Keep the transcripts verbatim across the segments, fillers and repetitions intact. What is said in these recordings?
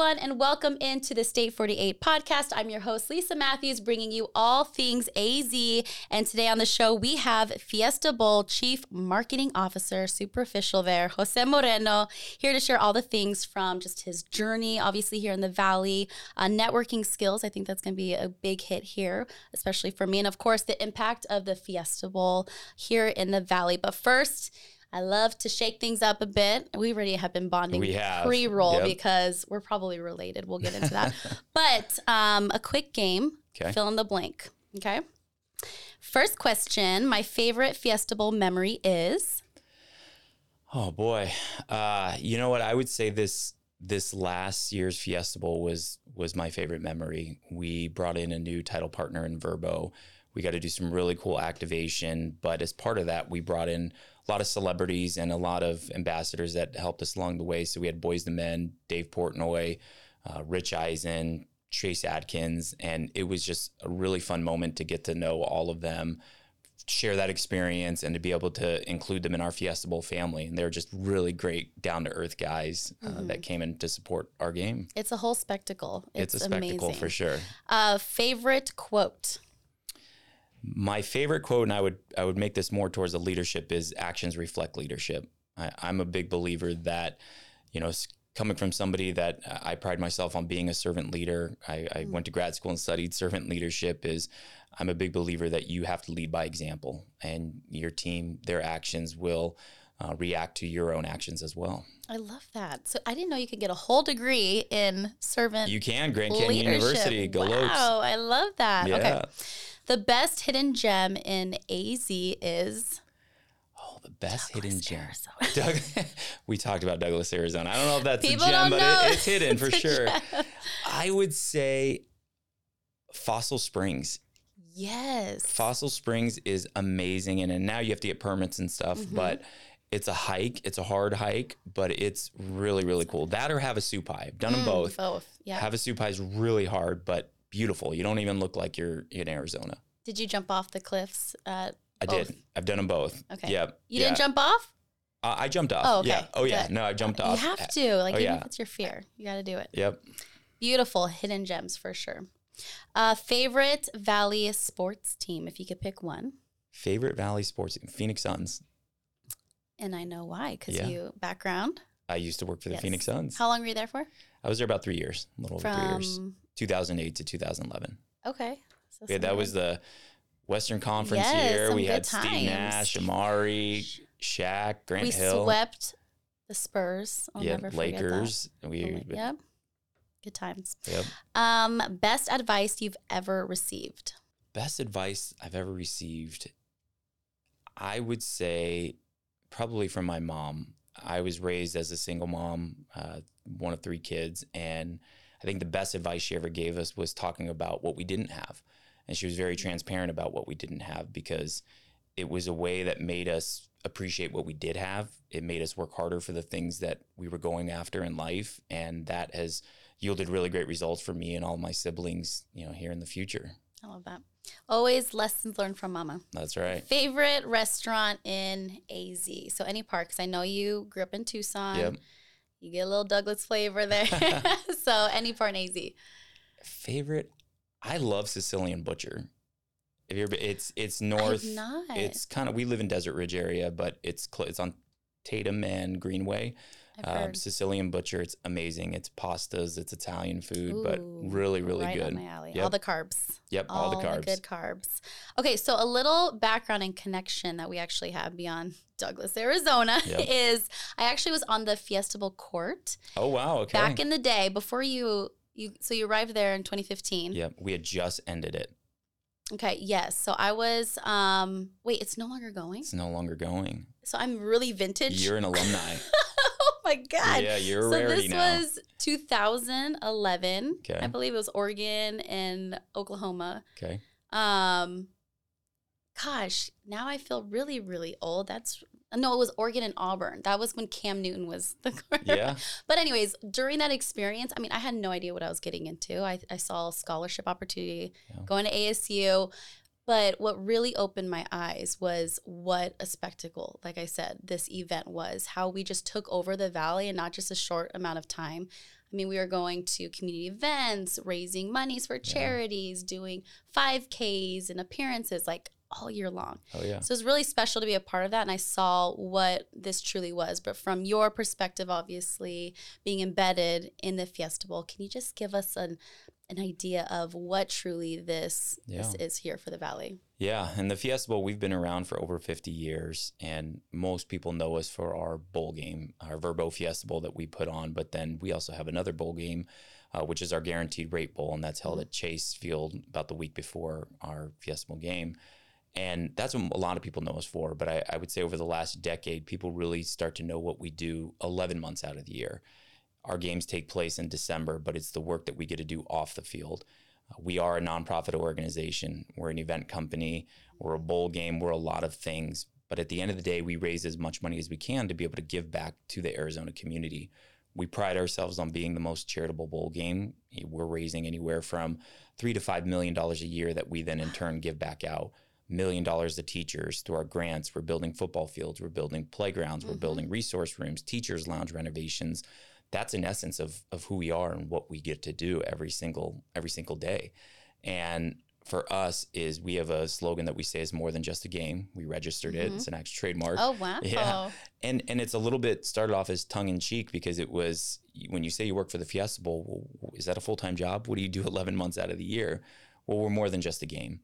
everyone, and welcome into the State forty-eight podcast. I'm your host, Lisa Matthews, bringing you all things A Z. And today on the show, we have Fiesta Bowl Chief Marketing Officer, super official there, Jose Moreno, here to share all the things from just his journey, obviously here in the Valley, uh, networking skills. I think that's going to be a big hit here, especially for me. And of course, the impact of the Fiesta Bowl here in the Valley. But first, I love to shake things up a bit. We already have been bonding pre-roll yep. because we're probably related. We'll get into that. But um, a quick game, okay. Fill in the blank. Okay. First question, my favorite Fiesta Bowl memory is? Oh, boy. Uh, you know what? I would say this this last year's Fiesta Bowl was, was my favorite memory. We brought in a new title partner in Vrbo. We got to do some really cool activation. But as part of that, we brought in a lot of celebrities and a lot of ambassadors that helped us along the way. So we had Boyz two Men, Dave Portnoy, uh, Rich Eisen, Chase Adkins, and it was just a really fun moment to get to know all of them, share that experience, and to be able to include them in our Fiesta Bowl family. And they're just really great, down-to-earth guys uh, mm-hmm. that came in to support our game. It's a whole spectacle. It's, it's a spectacle amazing. For sure. Uh, favorite quote? My favorite quote, and I would I would make this more towards the leadership, is actions reflect leadership. I, I'm a big believer that, you know, coming from somebody that I pride myself on being a servant leader, I, I mm. went to grad school and studied servant leadership, is I'm a big believer that you have to lead by example, and your team, their actions will uh, react to your own actions as well. I love that. So I didn't know you could get a whole degree in servant leadership. You can, Grand Canyon leadership. University. Go Lopes. Wow, I love that. Yeah. Okay. The best hidden gem in A Z is? Oh, the best Douglas, hidden gem. Doug, we talked about Douglas, Arizona. I don't know if that's People a gem, but it, it's hidden for it's sure. I would say Fossil Springs. Yes. Fossil Springs is amazing. And, and now you have to get permits and stuff, mm-hmm. but it's a hike. It's a hard hike, but it's really, really cool. That or Havasupai. I've done mm, them both. Both, yeah. Havasupai is really hard, but beautiful. You don't even look like you're in Arizona. Did you jump off the cliffs? At I both? did. I've done them both. Okay. Yeah. You yeah. didn't jump off? Uh, I jumped off. Oh, okay. Yeah. Oh, yeah. Good. No, I jumped you off. You have to. Like, oh, even yeah. if it's your fear, you got to do it. Yep. Beautiful hidden gems for sure. Uh, favorite Valley sports team, if you could pick one. Favorite Valley sports team, Phoenix Suns. And I know why, because yeah. you background. I used to work for the yes. Phoenix Suns. How long were you there for? I was there about three years, a little From... over three years. two thousand eight to two thousand eleven. Okay. So yeah, that was the Western Conference yes, year. We had times. Steve Nash, Amar'i, Shaq, Grant we Hill. We swept the Spurs. I'll yeah, never forget Lakers. That. We, like, yep. Good times. Yep. Um, best advice you've ever received? Best advice I've ever received, I would say probably from my mom. I was raised as a single mom, uh, one of three kids, and I think the best advice she ever gave us was talking about what we didn't have. And she was very transparent about what we didn't have, because it was a way that made us appreciate what we did have. It made us work harder for the things that we were going after in life. And that has yielded really great results for me and all my siblings, you know, here in the future. I love that. Always lessons learned from mama. That's right. Favorite restaurant in A Z? So any parks. I know you grew up in Tucson. Yep. You get a little Douglas flavor there. So any part in A Z. Favorite? I love Sicilian Butcher. Have you ever been? It's it's north. I've not. It's kind of, we live in Desert Ridge area, but it's cl- it's on Tatum and Greenway. I've um, heard. Sicilian Butcher. It's amazing. It's pastas. It's Italian food, Ooh, but really, really right good. Right on my alley. Yep. All the carbs. Yep, all, all the carbs. All the good carbs. Okay, so a little background and connection that we actually have beyond Douglas, Arizona, yep. is I actually was on the Fiesta Bowl court. Oh, wow. Okay. Back in the day, before you, you so you arrived there in twenty fifteen. Yep, we had just ended it. Okay, yes. So I was, um, wait, it's no longer going? It's no longer going. So I'm really vintage. You're an alumni. Oh, my God. Yeah, you're a rarity now. So this was two thousand eleven. Okay. I believe it was Oregon and Oklahoma. Okay. Um, gosh, now I feel really, really old. That's no, it was Oregon and Auburn. That was when Cam Newton was the quarterback. Yeah. But anyways, during that experience, I mean, I had no idea what I was getting into. I, I saw a scholarship opportunity, yeah. going to A S U. But what really opened my eyes was what a spectacle, like I said, this event was, how we just took over the Valley in not just a short amount of time. I mean, we were going to community events, raising monies for charities, yeah. doing five Ks and appearances like all year long. Oh, yeah. So it was really special to be a part of that. And I saw what this truly was. But from your perspective, obviously, being embedded in the Fiesta Bowl, can you just give us an an idea of what truly this, yeah. this is here for the Valley? Yeah. And the Fiesta Bowl, we've been around for over fifty years. And most people know us for our bowl game, our Vrbo Fiesta Bowl that we put on. But then we also have another bowl game, uh, which is our Guaranteed Rate Bowl. And that's held mm-hmm. at Chase Field about the week before our Fiesta Bowl game. And that's what a lot of people know us for. But I, I would say over the last decade, people really start to know what we do eleven months out of the year. Our games take place in December, but it's the work that we get to do off the field. Uh, we are a nonprofit organization. We're an event company. We're a bowl game. We're a lot of things. But at the end of the day, we raise as much money as we can to be able to give back to the Arizona community. We pride ourselves on being the most charitable bowl game. We're raising anywhere from three to five million dollars a year that we then in turn give back out. Million dollars to teachers through our grants. We're building football fields, we're building playgrounds, mm-hmm. we're building resource rooms, teachers' lounge renovations. That's an essence of of who we are and what we get to do every single every single day. And for us is we have a slogan that we say is more than just a game. We registered mm-hmm. it. It's an actual trademark. Oh, wow. Yeah. And and it's a little bit started off as tongue in cheek because it was when you say you work for the Fiesta Bowl, well, is that a full-time job? What do you do eleven months out of the year? Well, we're more than just a game.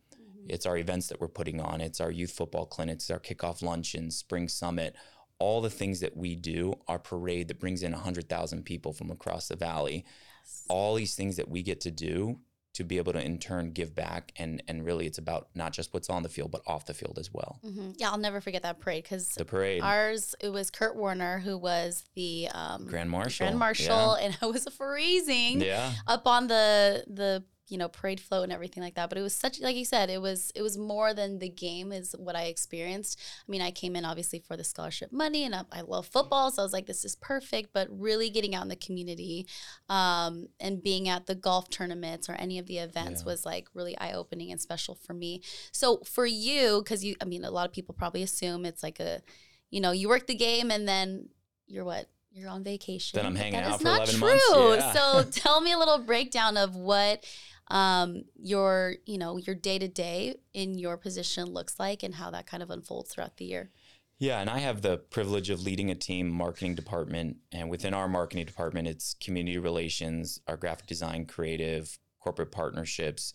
It's our events that we're putting on. It's our youth football clinics, our kickoff luncheons, spring summit, all the things that we do, our parade that brings in one hundred thousand people from across the valley, yes. all these things that we get to do to be able to in turn give back. And and really it's about not just what's on the field, but off the field as well. Mm-hmm. Yeah, I'll never forget that parade because the parade ours, it was Kurt Warner who was the um, Grand Marshal. Grand Marshal, yeah. And I was freezing yeah. up on the the you know, parade float and everything like that. But it was such, like you said, it was it was more than the game is what I experienced. I mean, I came in obviously for the scholarship money and I, I love football. So I was like, this is perfect. But really getting out in the community um, and being at the golf tournaments or any of the events yeah. was like really eye-opening and special for me. So for you, because you, I mean, a lot of people probably assume it's like a, you know, you work the game and then you're what? You're on vacation. Then I'm hanging out for eleven months. That is not true. Yeah. So tell me a little breakdown of what um your you know your day-to-day in your position looks like and how that kind of unfolds throughout the year. Yeah, and I have the privilege of leading a team marketing department, and within our marketing department it's community relations, our graphic design, creative, corporate partnerships,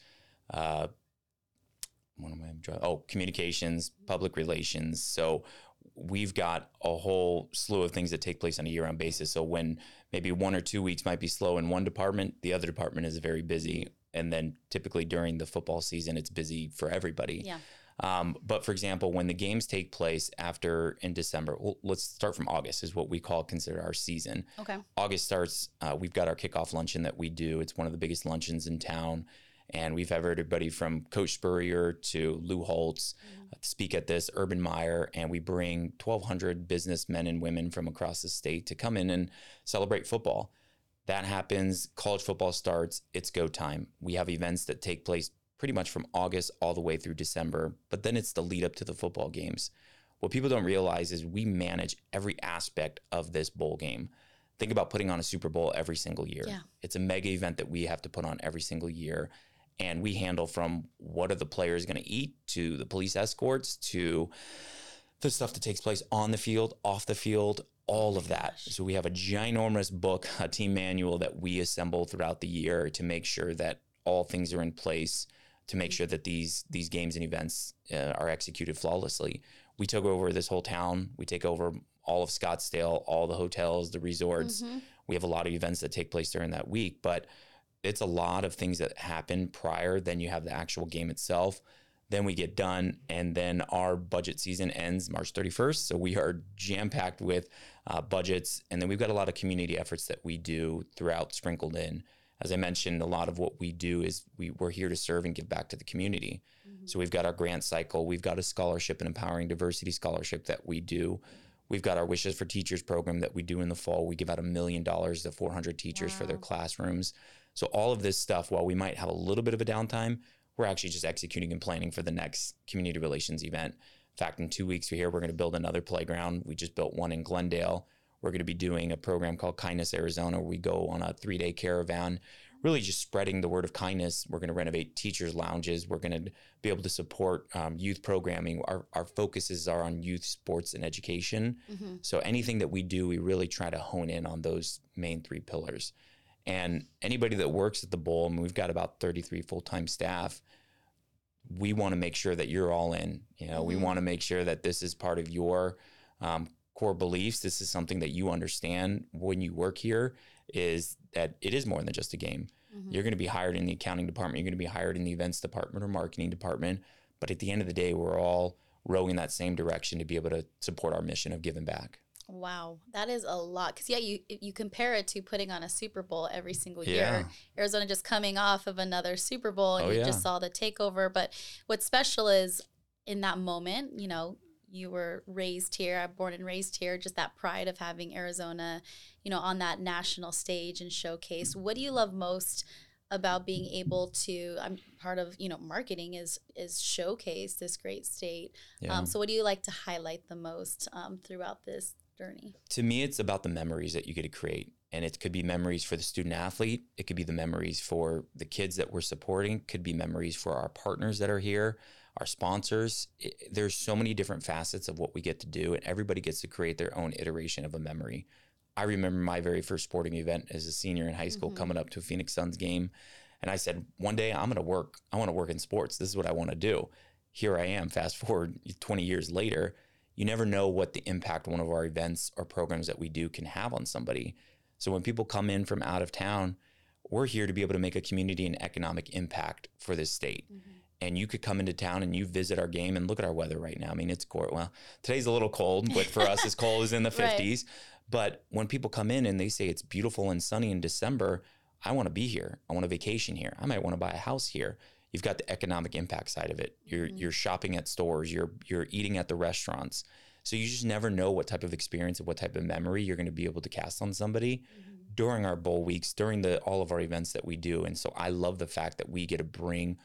uh what am I drawing? Oh, communications, public relations. So we've got a whole slew of things that take place on a year-round basis. So when maybe one or two weeks might be slow in one department, the other department is very busy. And then typically during the football season, it's busy for everybody. Yeah. Um, but for example, when the games take place after in December, well, let's start from August is what we call consider our season. Okay. August starts, uh, we've got our kickoff luncheon that we do. It's one of the biggest luncheons in town. And we've had everybody from Coach Spurrier to Lou Holtz mm-hmm. speak at this, Urban Meyer, and we bring twelve hundred businessmen and women from across the state to come in and celebrate football. That happens, college football starts, it's go time. We have events that take place pretty much from August all the way through December, but then it's the lead up to the football games. What people don't realize is we manage every aspect of this bowl game. Think about putting on a Super Bowl every single year. Yeah. It's a mega event that we have to put on every single year. And we handle from what are the players going to eat to the police escorts to the stuff that takes place on the field, off the field, all of that. So we have a ginormous book, a team manual that we assemble throughout the year to make sure that all things are in place, to make sure that these these games and events uh, are executed flawlessly. We took over this whole town. We take over all of Scottsdale, all the hotels, the resorts. Mm-hmm. We have a lot of events that take place during that week, but it's a lot of things that happen prior. Then you have the actual game itself. Then we get done. And then our budget season ends March thirty-first. So we are jam-packed with uh, budgets. And then we've got a lot of community efforts that we do throughout sprinkled in. As I mentioned, a lot of what we do is we, we're here to serve and give back to the community. Mm-hmm. So we've got our grant cycle. We've got a scholarship and empowering diversity scholarship that we do. We've got our Wishes for Teachers program that we do in the fall. We give out a million dollars to four hundred teachers wow. for their classrooms. So all of this stuff, while we might have a little bit of a downtime, we're actually just executing and planning for the next community relations event. In fact, in two weeks we're here, we're going to build another playground. We just built one in Glendale. we're going to be doing a program called Kindness Arizona, where we go on a three-day caravan, really just spreading the word of kindness. We're going to renovate teachers' lounges. We're going to be able to support um, youth programming. Our, our focuses are on youth sports and education. Mm-hmm. So anything that we do, we really try to hone in on those main three pillars. And anybody that works at the bowl, and we've got about thirty-three full-time staff, we want to make sure that you're all in. You know, mm-hmm. we want to make sure that this is part of your um, core beliefs. This is something that you understand when you work here, is that it is more than just a game. Mm-hmm. You're going to be hired in the accounting department. You're going to be hired in the events department or marketing department. But at the end of the day, we're all rowing in that same direction to be able to support our mission of giving back. Wow, that is a lot. Because, yeah, you you compare it to putting on a Super Bowl every single yeah. year. Arizona just coming off of another Super Bowl, and oh, you yeah. just saw the takeover. But what's special is in that moment, you know, you were raised here, I'm born and raised here, just that pride of having Arizona, you know, on that national stage and showcase. What do you love most about being able to, I'm part of, you know, marketing is is showcase this great state. Yeah. Um, so what do you like to highlight the most um, throughout this journey? To me, it's about the memories that you get to create. And it could be memories for the student athlete. It could be the memories for the kids that we're supporting. It could be memories for our partners that are here, our sponsors. It, there's so many different facets of what we get to do, and everybody gets to create their own iteration of a memory. I remember my very first sporting event as a senior in high school, mm-hmm. coming up to a Phoenix Suns game. And I said, one day I'm going to work. I want to work in sports. This is what I want to do. Here I am, fast forward twenty years later. You never know what the impact one of our events or programs that we do can have on somebody. So when people come in from out of town, we're here to be able to make a community and economic impact for this state. Mm-hmm. And you could come into town and you visit our game, and look at our weather right now. I mean, it's cold. Well, today's a little cold, but for us, as cold as in the fifties. Right. But when people come in and they say it's beautiful and sunny in December, I want to be here. I want a vacation here. I might want to buy a house here. You've got the economic impact side of it. You're mm-hmm. you're shopping at stores, you're you're eating at the restaurants. So you just never know what type of experience and what type of memory you're going to be able to cast on somebody mm-hmm. during our bowl weeks, during the all of our events that we do. And so I love the fact that we get to bring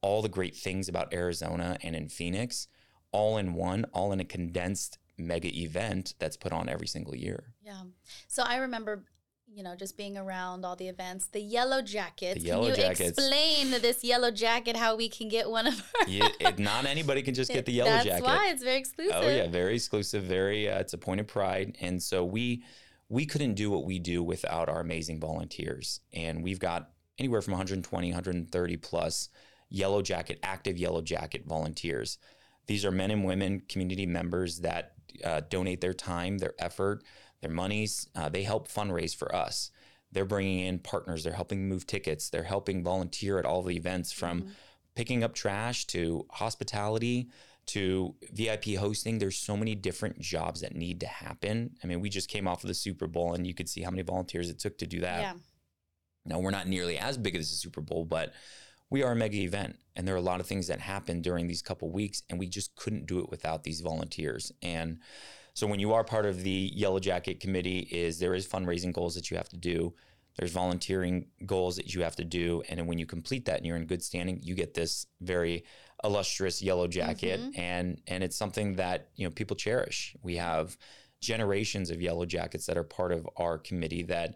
all the great things about Arizona and in Phoenix all in one, all in a condensed mega event that's put on every single year. Yeah. So I remember, you know, just being around all the events, the yellow jackets. The yellow can you jackets. Explain this yellow jacket, how we can get one of our... yeah, it, not anybody can just get the yellow that's jacket. That's why it's very exclusive. Oh yeah, very exclusive, very, uh, it's a point of pride. And so we, we couldn't do what we do without our amazing volunteers. And we've got anywhere from one hundred twenty, one hundred thirty plus yellow jacket, active yellow jacket volunteers. These are men and women, community members that uh, donate their time, their effort, their monies. Uh, they help fundraise for us. They're bringing in partners. They're helping move tickets. They're helping volunteer at all the events, from mm-hmm. picking up trash to hospitality to V I P hosting. There's so many different jobs that need to happen. I mean, we just came off of the Super Bowl, and you could see how many volunteers it took to do that. Yeah. Now, we're not nearly as big as the Super Bowl, but we are a mega event, and there are a lot of things that happen during these couple weeks, and we just couldn't do it without these volunteers. And so when you are part of the Yellow Jacket Committee, is there is fundraising goals that you have to do. There's volunteering goals that you have to do. And then when you complete that and you're in good standing, you get this very illustrious yellow jacket. Mm-hmm. And, and it's something that, you know, people cherish. We have generations of yellow jackets that are part of our committee that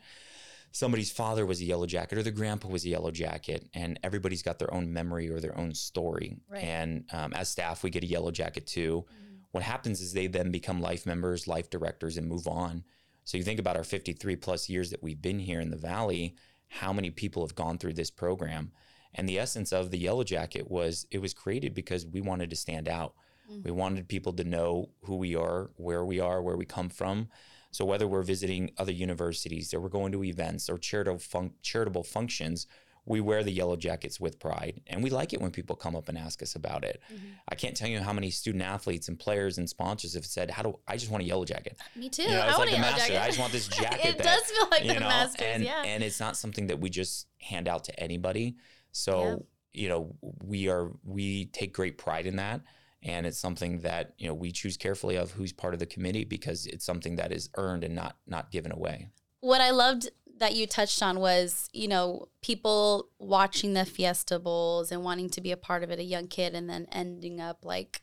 somebody's father was a yellow jacket, or their grandpa was a yellow jacket, and everybody's got their own memory or their own story. Right. And um, as staff, we get a yellow jacket too. Mm-hmm. What happens is they then become life members, life directors, and move on. So you think about our fifty-three plus years that we've been here in the Valley, how many people have gone through this program? And the essence of the Yellow Jacket was it was created because we wanted to stand out. Mm-hmm. We wanted people to know who we are, where we are, where we come from. So whether we're visiting other universities or we're going to events or charitable, fun- charitable functions, we wear the yellow jackets with pride, and we like it when people come up and ask us about it. Mm-hmm. I can't tell you how many student athletes and players and sponsors have said, "How do I just want a yellow jacket?" Me too. You know, I it's want like a the yellow master. Jacket. I just want this jacket. it that, does feel like you the know, masters, and, yeah. And it's not something that we just hand out to anybody. So yeah. you know, we are we take great pride in that, and it's something that you know we choose carefully of who's part of the committee, because it's something that is earned and not not given away. What I loved that you touched on was, you know, people watching the Fiesta Bowls and wanting to be a part of it, a young kid, and then ending up like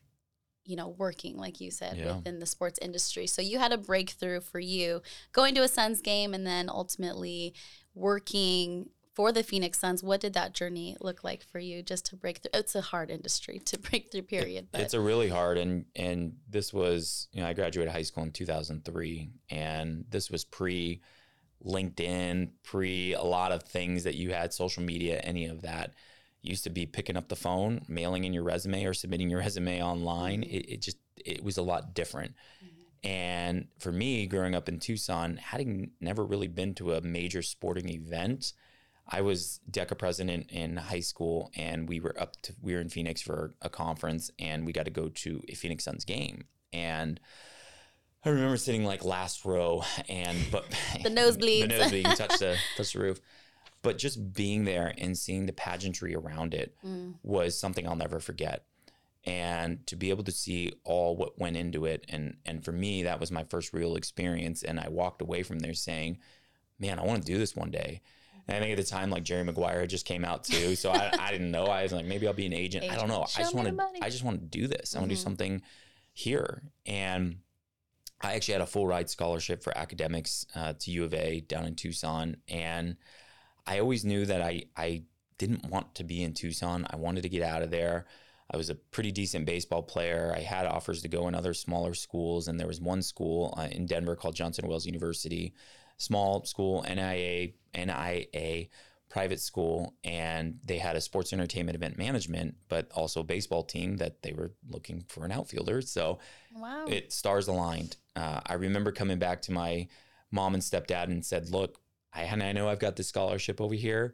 you know, working, like you said, yeah. within the sports industry. So you had a breakthrough for you going to a Suns game and then ultimately working for the Phoenix Suns. What did that journey look like for you just to break through? It's a hard industry to break through, period. But. It's a really hard. And, and this was, you know, I graduated high school in two thousand three, and this was pre LinkedIn, pre a lot of things that you had, social media, any of that. Used to be picking up the phone, mailing in your resume or submitting your resume online. Mm-hmm. It, it just, it was a lot different. Mm-hmm. And for me, growing up in Tucson, having never really been to a major sporting event, I was DECA president in high school, and we were up to, we were in Phoenix for a conference, and we got to go to a Phoenix Suns game. And I remember sitting like last row, and but the nosebleeds, the nosebleed, you touch the, touch the roof. But just being there and seeing the pageantry around it mm. was something I'll never forget. And to be able to see all what went into it. And, and for me, that was my first real experience. And I walked away from there saying, man, I want to do this one day. And I think at the time, like Jerry Maguire just came out too. So I, I didn't know. I was like, maybe I'll be an agent. agent. I don't know. Show I just want to, I just want to do this. I want to mm-hmm. do something here. And I actually had a full ride scholarship for academics uh, to U of A down in Tucson. And I always knew that I, I didn't want to be in Tucson. I wanted to get out of there. I was a pretty decent baseball player. I had offers to go in other smaller schools, and there was one school uh, in Denver called Johnson Wales University, small school, N I A, N I A, private school, and they had a sports entertainment event management, but also a baseball team that they were looking for an outfielder. So wow. It stars aligned. Uh, I remember coming back to my mom and stepdad and said, look, I, and I know I've got this scholarship over here,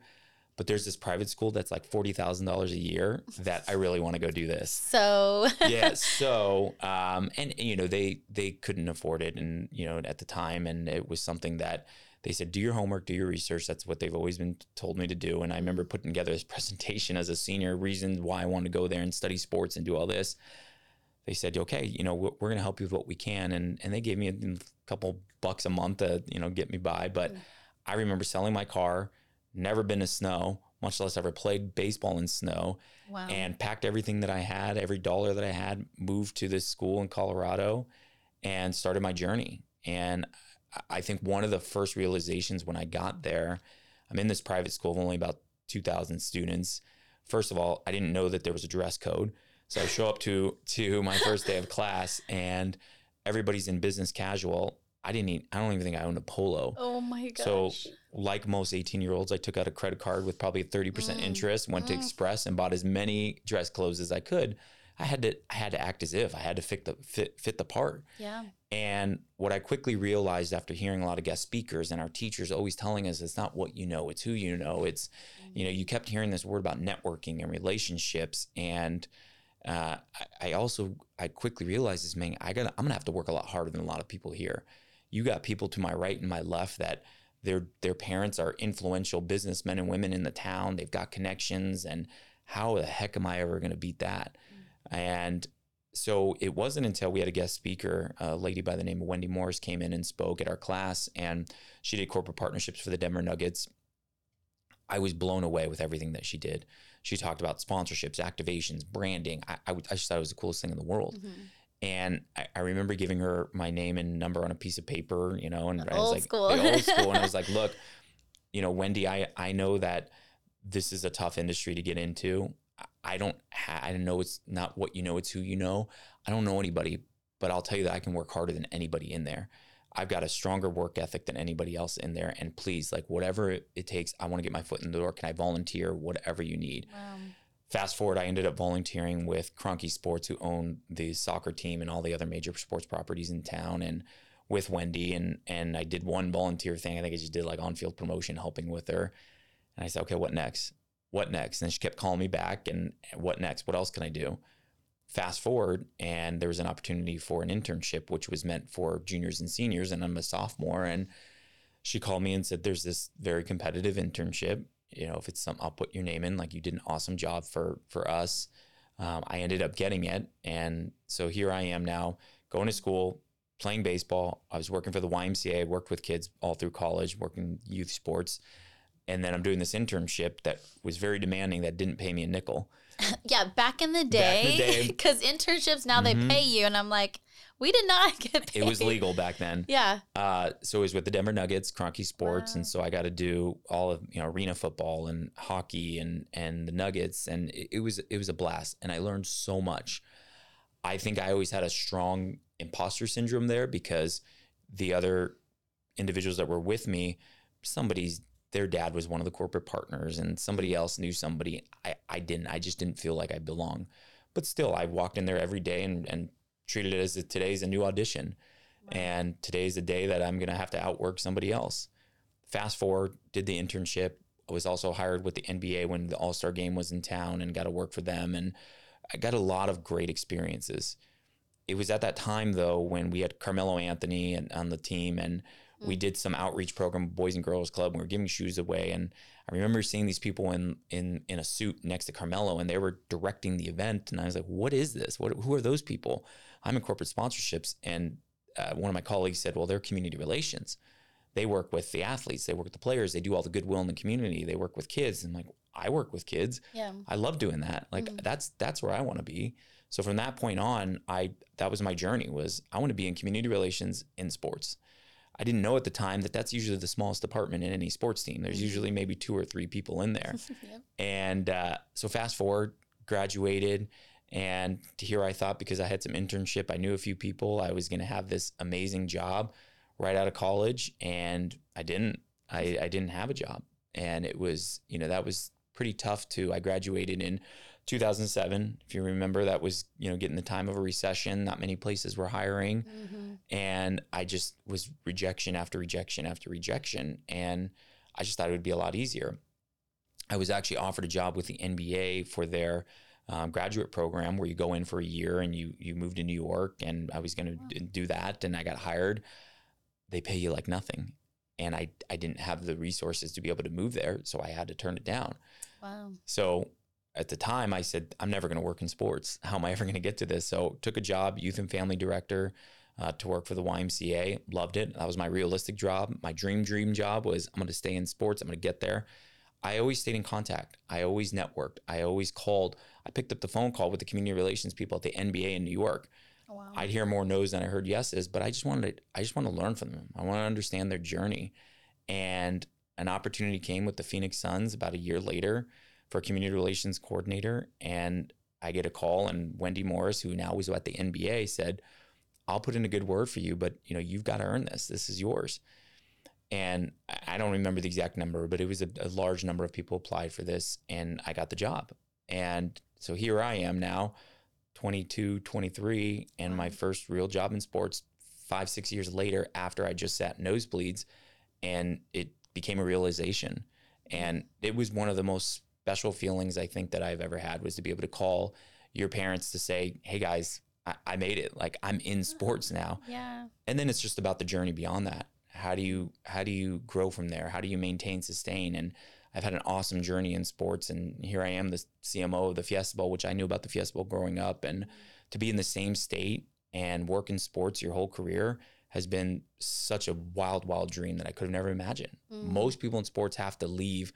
but there's this private school that's like forty thousand dollars a year that I really want to go do this. So. yeah. So, um, and, and, you know, they, they couldn't afford it. And, you know, at the time, and it was something that they said, do your homework, do your research. That's what they've always been told me to do. And I remember putting together this presentation as a senior, reasons why I wanted to go there and study sports and do all this. They said, okay, you know, we're, we're going to help you with what we can. And, and they gave me a couple bucks a month to, you know, get me by, but mm-hmm. I remember selling my car, never been to snow, much less ever played baseball in snow, wow. and packed everything that I had, every dollar that I had, moved to this school in Colorado, and started my journey. And I think one of the first realizations when I got there, I'm in this private school of only about two thousand students. First of all, I didn't know that there was a dress code. So I show up to to my first day of class, and everybody's in business casual. I didn't eat, I don't even think I owned a polo. Oh my gosh. So like most eighteen year olds, I took out a credit card with probably a thirty percent mm. interest, went mm. to Express and bought as many dress clothes as I could. I had to, I had to act as if I had to fit the, fit, fit the part. Yeah. And what I quickly realized after hearing a lot of guest speakers and our teachers always telling us, it's not what you know, it's who you know. It's, mm. you know, you kept hearing this word about networking and relationships. And uh, I, I also, I quickly realized this, man, I gotta, I'm gonna have to work a lot harder than a lot of people here. You got people to my right and my left that their their parents are influential businessmen and women in the town. They've got connections, and how the heck am I ever going to beat that? Mm-hmm. And so it wasn't until we had a guest speaker, a lady by the name of Wendy Morris came in and spoke at our class, and she did corporate partnerships for the Denver Nuggets. I was blown away with everything that she did. She talked about sponsorships, activations, branding. I, I, I just thought it was the coolest thing in the world. Mm-hmm. And I, I remember giving her my name and number on a piece of paper, you know, and I was like, school. The old school. And I was like, look, you know, Wendy, I, I know that this is a tough industry to get into. I don't, ha- I know it's not what you know, it's who you know. I don't know anybody, but I'll tell you that I can work harder than anybody in there. I've got a stronger work ethic than anybody else in there. And please, like whatever it takes, I want to get my foot in the door. Can I volunteer? Whatever you need. Wow. Fast forward, I ended up volunteering with Kroenke Sports, who owned the soccer team and all the other major sports properties in town, and with Wendy. And and I did one volunteer thing. I think I just did like on-field promotion, helping with her. And I said, okay, what next? What next? And she kept calling me back, and what next? What else can I do? Fast forward, and there was an opportunity for an internship, which was meant for juniors and seniors, and I'm a sophomore. And she called me and said, there's this very competitive internship. You know, if it's something, I'll put your name in, like you did an awesome job for, for us. Um, I ended up getting it. And so here I am now going to school, playing baseball. I was working for the Y M C A, worked with kids all through college, working youth sports. And then I'm doing this internship that was very demanding that didn't pay me a nickel. Yeah, back in the day. Because internships, now mm-hmm. they pay you. And I'm like, we did not get paid. It was legal back then. Yeah. Uh, so it was with the Denver Nuggets, Kroenke Sports. Wow. And so I got to do all of, you know, arena football and hockey and and the Nuggets. And it, it was it was a blast. And I learned so much. I think I always had a strong imposter syndrome there because the other individuals that were with me, somebody's, their dad was one of the corporate partners and somebody else knew somebody. I, I didn't, I just didn't feel like I belonged. But still, I walked in there every day and, and treated it as a, today's a new audition. Wow. And today's a day that I'm going to have to outwork somebody else. Fast forward, did the internship. I was also hired with the N B A when the All-Star game was in town and got to work for them. And I got a lot of great experiences. It was at that time, though, when we had Carmelo Anthony and, on the team, and we did some outreach program, Boys and Girls Club, and we were giving shoes away. And I remember seeing these people in, in, in a suit next to Carmelo, and they were directing the event. And I was like, what is this? What, who are those people? I'm in corporate sponsorships. And uh, one of my colleagues said, well, they're community relations. They work with the athletes. They work with the players. They do all the goodwill in the community. They work with kids. And like, I work with kids. Yeah. I love doing that. Like mm-hmm. that's, that's where I want to be. So from that point on, I, that was my journey was I want to be in community relations in sports. I didn't know at the time that that's usually the smallest department in any sports team. There's usually maybe two or three people in there. Yep. And uh, so fast forward, graduated, and here I thought because I had some internship, I knew a few people, I was going to have this amazing job right out of college, and I didn't. I, I didn't have a job. And it was, you know, that was pretty tough too. I graduated in two thousand seven. If you remember, that was, you know, getting the time of a recession. Not many places were hiring. Mm-hmm. And I just was rejection after rejection after rejection. And I just thought it would be a lot easier. I was actually offered a job with the N B A for their um, graduate program where you go in for a year and you you move to New York. And I was going to wow. d- do that. And I got hired. They pay you like nothing. And I, I didn't have the resources to be able to move there. So I had to turn it down. Wow. So at the time, I said, I'm never going to work in sports. How am I ever going to get to this? So took a job, youth and family director, uh, to work for the Y M C A. Loved it. That was my realistic job. My dream, dream job was I'm going to stay in sports. I'm going to get there. I always stayed in contact. I always networked. I always called. I picked up the phone call with the community relations people at the N B A in New York. Oh, wow. I'd hear more no's than I heard yeses, but I just wanted to, I just want to learn from them. I want to understand their journey. And an opportunity came with the Phoenix Suns about a year later for a community relations coordinator. And I get a call, and Wendy Morris, who now was at the N B A, said, I'll put in a good word for you, but you know, you've got to earn this. This is yours. And I don't remember the exact number, but it was a, a large number of people applied for this, and I got the job. And so here I am now, twenty-two, twenty-three, and my first real job in sports five, six years later after I just sat nosebleeds, and it became a realization. And it was one of the most special feelings I think that I've ever had was to be able to call your parents to say, hey guys, I, I made it. Like I'm in sports now. Yeah. And then it's just about the journey beyond that. How do you, how do you grow from there? How do you maintain, sustain? And I've had an awesome journey in sports. And here I am, the C M O of the Fiesta Bowl, which I knew about the Fiesta Bowl growing up, and to be in the same state and work in sports your whole career has been such a wild, wild dream that I could have never imagined. Mm. Most people in sports have to leave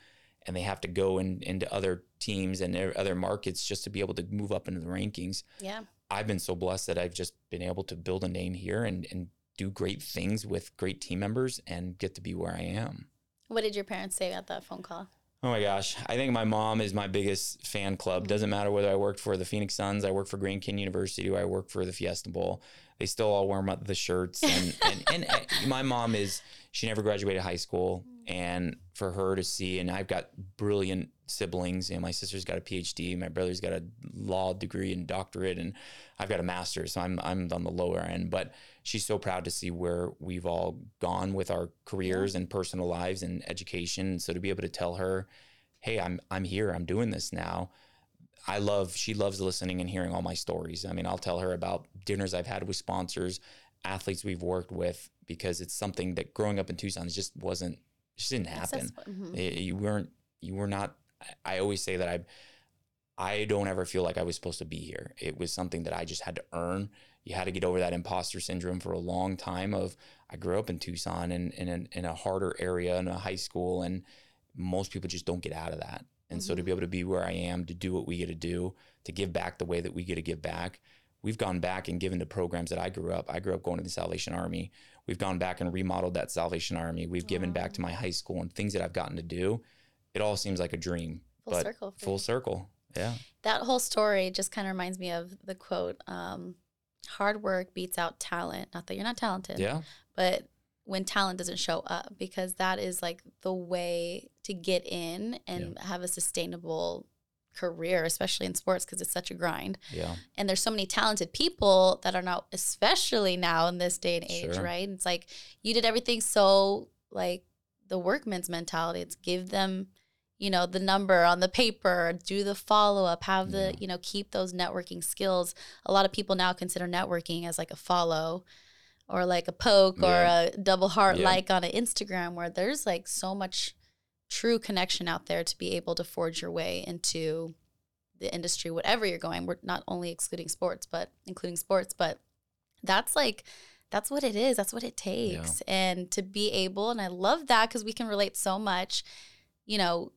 and they have to go in, into other teams and other markets just to be able to move up into the rankings. Yeah, I've been so blessed that I've just been able to build a name here and, and do great things with great team members and get to be where I am. What did your parents say about that phone call? Oh my gosh. I think my mom is my biggest fan club. Doesn't matter whether I worked for the Phoenix Suns, I worked for Grand Canyon University, or I worked for the Fiesta Bowl. They still all wear the shirts. And, and, and I, my mom is, she never graduated high school. And for her to see, and I've got brilliant siblings. You know, my sister's got a P H D. My brother's got a law degree and doctorate, and I've got a master's. So I'm I'm on the lower end. But she's so proud to see where we've all gone with our careers and personal lives and education. So to be able to tell her, hey, I'm I'm here. I'm doing this now. I love. She loves listening and hearing all my stories. I mean, I'll tell her about dinners I've had with sponsors, athletes we've worked with, because it's something that growing up in Tucson just wasn't. It just didn't happen. Mm-hmm. It, you weren't, you were not, I always say that I, I don't ever feel like I was supposed to be here. It was something that I just had to earn. You had to get over that imposter syndrome for a long time of, I grew up in Tucson and in, in, in a harder area in a high school and most people just don't get out of that. And mm-hmm. so to be able to be where I am, to do what we get to do, to give back the way that we get to give back, we've gone back and given to programs that I grew up. I grew up going to the Salvation Army. We've gone back and remodeled that Salvation Army. We've wow. given back to my high school and things that I've gotten to do. It all seems like a dream. Full but circle. Full you. circle. Yeah. That whole story just kind of reminds me of the quote, um, hard work beats out talent. Not that you're not talented. Yeah. But when talent doesn't show up, because that is like the way to get in and yeah. have a sustainable career, especially in sports, because it's such a grind. Yeah. And there's so many talented people that are now, especially now in this day and age, sure. right? It's like you did everything. So like the workman's mentality, it's give them, you know, the number on the paper, do the follow-up, have yeah. the, you know, keep those networking skills. A lot of people now consider networking as like a follow or like a poke yeah. or a double heart yeah. like on an Instagram, where there's like so much true connection out there to be able to forge your way into the industry, whatever you're going. We're not only excluding sports, but including sports, but that's like, that's what it is. That's what it takes. Yeah. And to be able, and I love that because we can relate so much, you know,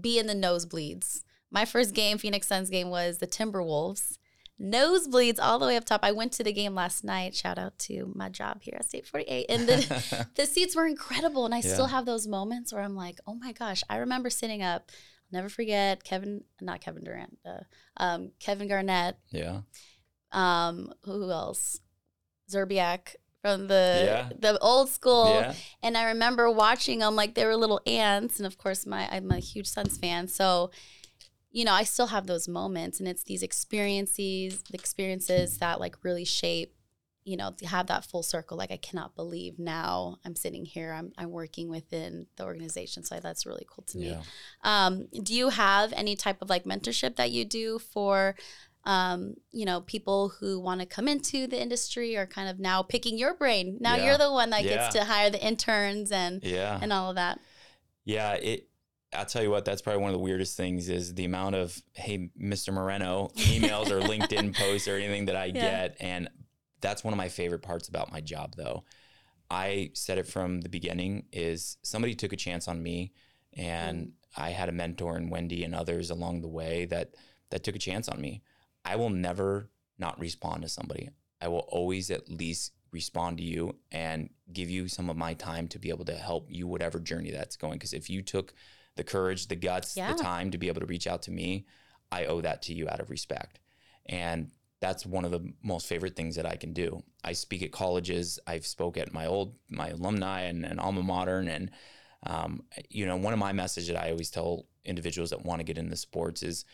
be in the nosebleeds. My first game, Phoenix Suns game, was the Timberwolves. Nosebleeds all the way up top. I went to the game last night. Shout out to my job here at State forty-eight. And the, the seats were incredible. And I yeah. still have those moments where I'm like, oh my gosh, I remember sitting up. I'll never forget Kevin, not Kevin Durant, uh, um, Kevin Garnett. Yeah. Um, who else? Zerbiak from the yeah. the old school. Yeah. And I remember watching them like they were little ants. And of course, my I'm a huge Suns fan. So you know, I still have those moments, and it's these experiences, the experiences that like really shape, you know, to have that full circle. Like I cannot believe now I'm sitting here, I'm I'm working within the organization. So that's really cool to me. Yeah. Um, do you have any type of like mentorship that you do for, um, you know, people who want to come into the industry or kind of now picking your brain? Now yeah. you're the one that yeah. gets to hire the interns and, yeah. and all of that. Yeah. It, I'll tell you what, that's probably one of the weirdest things is the amount of, hey, Mister Moreno emails or LinkedIn posts or anything that I yeah. get. And that's one of my favorite parts about my job, though. I said it from the beginning, is somebody took a chance on me, and I had a mentor in Wendy and others along the way that, that took a chance on me. I will never not respond to somebody. I will always at least respond to you and give you some of my time to be able to help you, whatever journey that's going. Because if you took the courage, the guts, yeah. the time to be able to reach out to me, I owe that to you out of respect. And that's one of the most favorite things that I can do. I speak at colleges. I've spoke at my old, my alumni and, and alma mater. And, um, you know, one of my messages that I always tell individuals that want to get into sports is,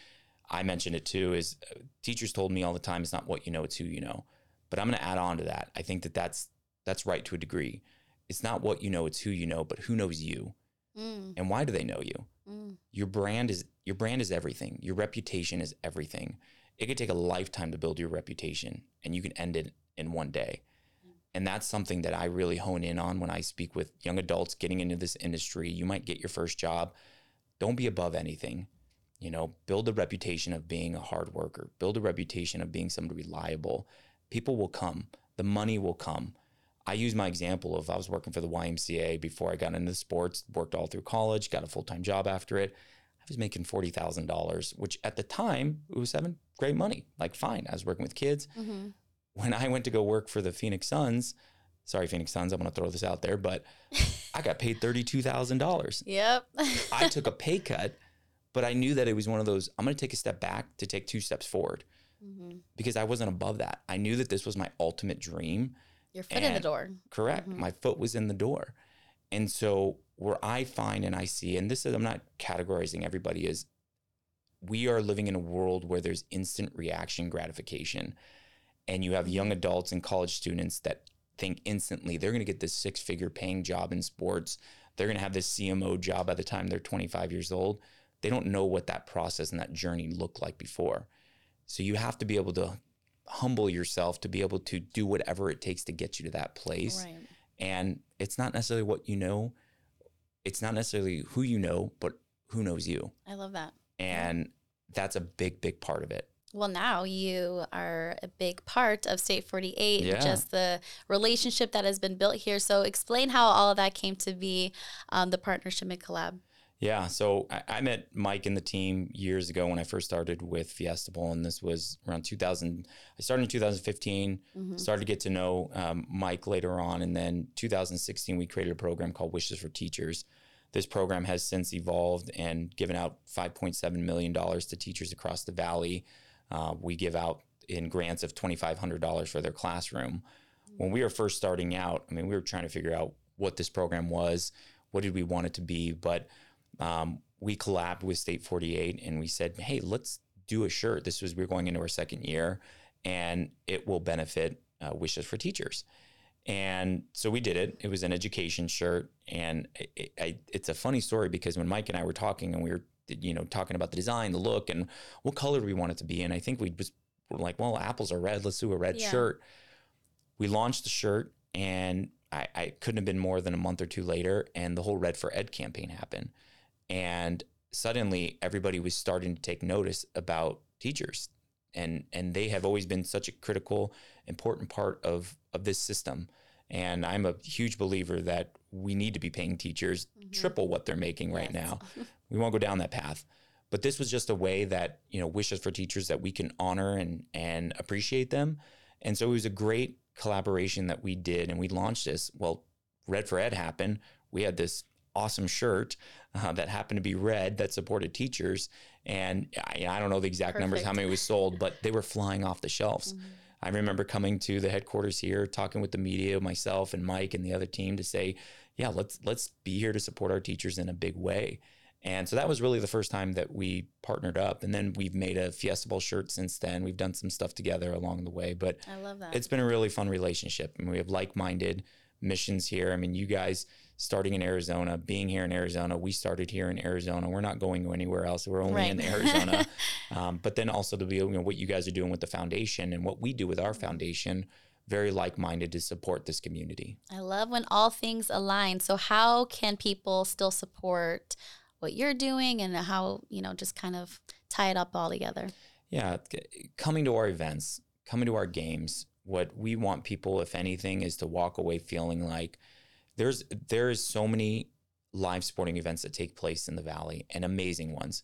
I mentioned it too, is teachers told me all the time, it's not what you know, it's who you know. But I'm going to add on to that. I think that that's, that's right to a degree. It's not what you know, it's who you know, but who knows you? Mm. And why do they know you? Mm. Your brand is your brand is everything. Your reputation is everything. It could take a lifetime to build your reputation, and you can end it in one day. Mm. And that's something that I really hone in on when I speak with young adults getting into this industry. You might get your first job. Don't be above anything. You know, build the reputation of being a hard worker. Build a reputation of being somebody reliable. People will come. The money will come. I use my example of I was working for the Y M C A before I got into sports, worked all through college, got a full-time job after it. I was making forty thousand dollars, which at the time, it was having great money. Like, fine, I was working with kids. Mm-hmm. When I went to go work for the Phoenix Suns, sorry, Phoenix Suns, I'm going to throw this out there, but I got paid thirty-two thousand dollars. Yep. I took a pay cut, but I knew that it was one of those, I'm going to take a step back to take two steps forward. Mm-hmm. Because I wasn't above that. I knew that this was my ultimate dream. Your foot and, in the door. Correct. Mm-hmm. My foot was in the door. And so where I find and I see, and this is, I'm not categorizing everybody, is we are living in a world where there's instant reaction gratification. And you have young adults and college students that think instantly they're going to get this six-figure paying job in sports. They're going to have this C M O job by the time they're twenty-five years old. They don't know what that process and that journey looked like before. So you have to be able to humble yourself to be able to do whatever it takes to get you to that place. Right. And it's not necessarily what you know. It's not necessarily who you know, but who knows you. I love that. And that's a big, big part of it. Well, now you are a big part of State forty-eight, yeah. just the relationship that has been built here. So explain how all of that came to be, um, the partnership and collab. Yeah, so I, I met Mike and the team years ago when I first started with Fiesta Bowl, and this was around two thousand. I started in two thousand fifteen, mm-hmm. started to get to know um, Mike later on, and then two thousand sixteen, we created a program called Wishes for Teachers. This program has since evolved and given out five point seven million dollars to teachers across the valley. Uh, we give out in grants of twenty-five hundred dollars for their classroom. Mm-hmm. When we were first starting out, I mean, we were trying to figure out what this program was, what did we want it to be, but Um, we collabed with State forty-eight and we said, hey, let's do a shirt. This was, we were going into our second year and it will benefit uh, Wishes for Teachers. And so we did it. It was an education shirt. And it, it, it's a funny story because when Mike and I were talking and we were, you know, talking about the design, the look and what color we want it to be. And I think we just were like, well, apples are red. Let's do a red yeah. shirt. We launched the shirt and I, I couldn't have been more than a month or two later. And the whole Red for Ed campaign happened. And suddenly everybody was starting to take notice about teachers. And and they have always been such a critical, important part of, of this system. And I'm a huge believer that we need to be paying teachers mm-hmm. triple what they're making right yes. now. We won't go down that path. But this was just a way that, you know, Wishes for Teachers that we can honor and, and appreciate them. And so it was a great collaboration that we did. And we launched this. Well, Red for Ed happened. We had this awesome shirt uh, that happened to be red that supported teachers. And I, I don't know the exact Perfect. numbers, how many was sold, but they were flying off the shelves. Mm-hmm. I remember coming to the headquarters here, talking with the media, myself and Mike and the other team to say, yeah, let's, let's be here to support our teachers in a big way. And so that was really the first time that we partnered up. And then we've made a Fiesta Bowl shirt since then. We've done some stuff together along the way, but I love that. It's been a really fun relationship. And we have like-minded missions here. I mean, you guys starting in Arizona, being here in Arizona, we started here in Arizona. We're not going anywhere else. We're only right. in Arizona. um, but then also to be, you know, what you guys are doing with the foundation and what we do with our foundation, very like-minded to support this community. I love when all things align. So how can people still support what you're doing and how, you know, just kind of tie it up all together? Yeah. Coming to our events, coming to our games, what we want people, if anything, is to walk away feeling like there's there is so many live sporting events that take place in the Valley and amazing ones.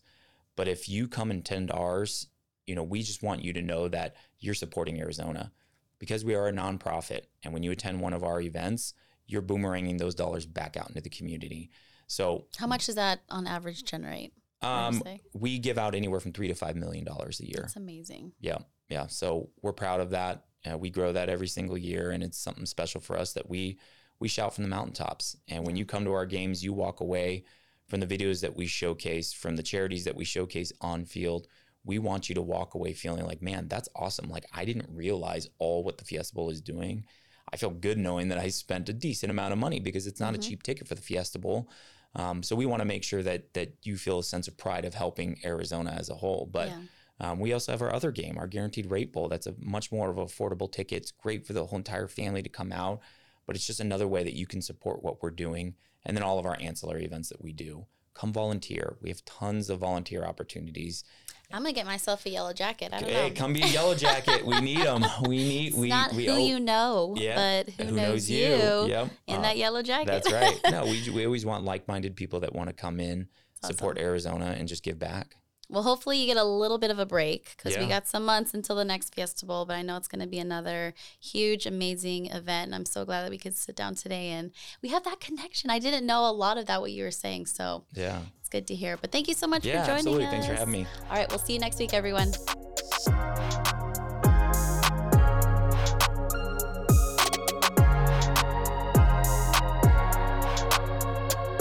But if you come and attend ours, you know, we just want you to know that you're supporting Arizona because we are a nonprofit. And when you attend one of our events, you're boomeranging those dollars back out into the community. So how much does that on average generate? Um, we give out anywhere from three to five million dollars a year. That's amazing. Yeah. Yeah. So we're proud of that. Uh, we grow that every single year, and it's something special for us that we we shout from the mountaintops. And when you come to our games, you walk away from the videos that we showcase, from the charities that we showcase on field. We want you to walk away feeling like, man, that's awesome. Like, I didn't realize all what the Fiesta Bowl is doing. I feel good knowing that I spent a decent amount of money because it's not mm-hmm. a cheap ticket for the Fiesta Bowl. Um, so we want to make sure that that you feel a sense of pride of helping Arizona as a whole. But yeah. Um, we also have our other game, our Guaranteed Rate Bowl. That's a much more of an affordable ticket. It's great for the whole entire family to come out, but it's just another way that you can support what we're doing. And then all of our ancillary events that we do. Come volunteer. We have tons of volunteer opportunities. I'm gonna get myself a yellow jacket. I don't hey, know. Hey, come be a yellow jacket. We need them. We need. It's we not we who owe, you know, yeah, but who, who knows, knows you? you yep. In uh, that yellow jacket. That's right. No, we we always want like-minded people that want to come in, awesome. support Arizona, and just give back. Well, hopefully you get a little bit of a break because yeah. we got some months until the next Fiesta Bowl, but I know it's going to be another huge, amazing event, and I'm so glad that we could sit down today and we have that connection. I didn't know a lot of that, what you were saying, so yeah, it's good to hear. But thank you so much yeah, for joining absolutely. us. Yeah, absolutely. Thanks for having me. All right, we'll see you next week, everyone.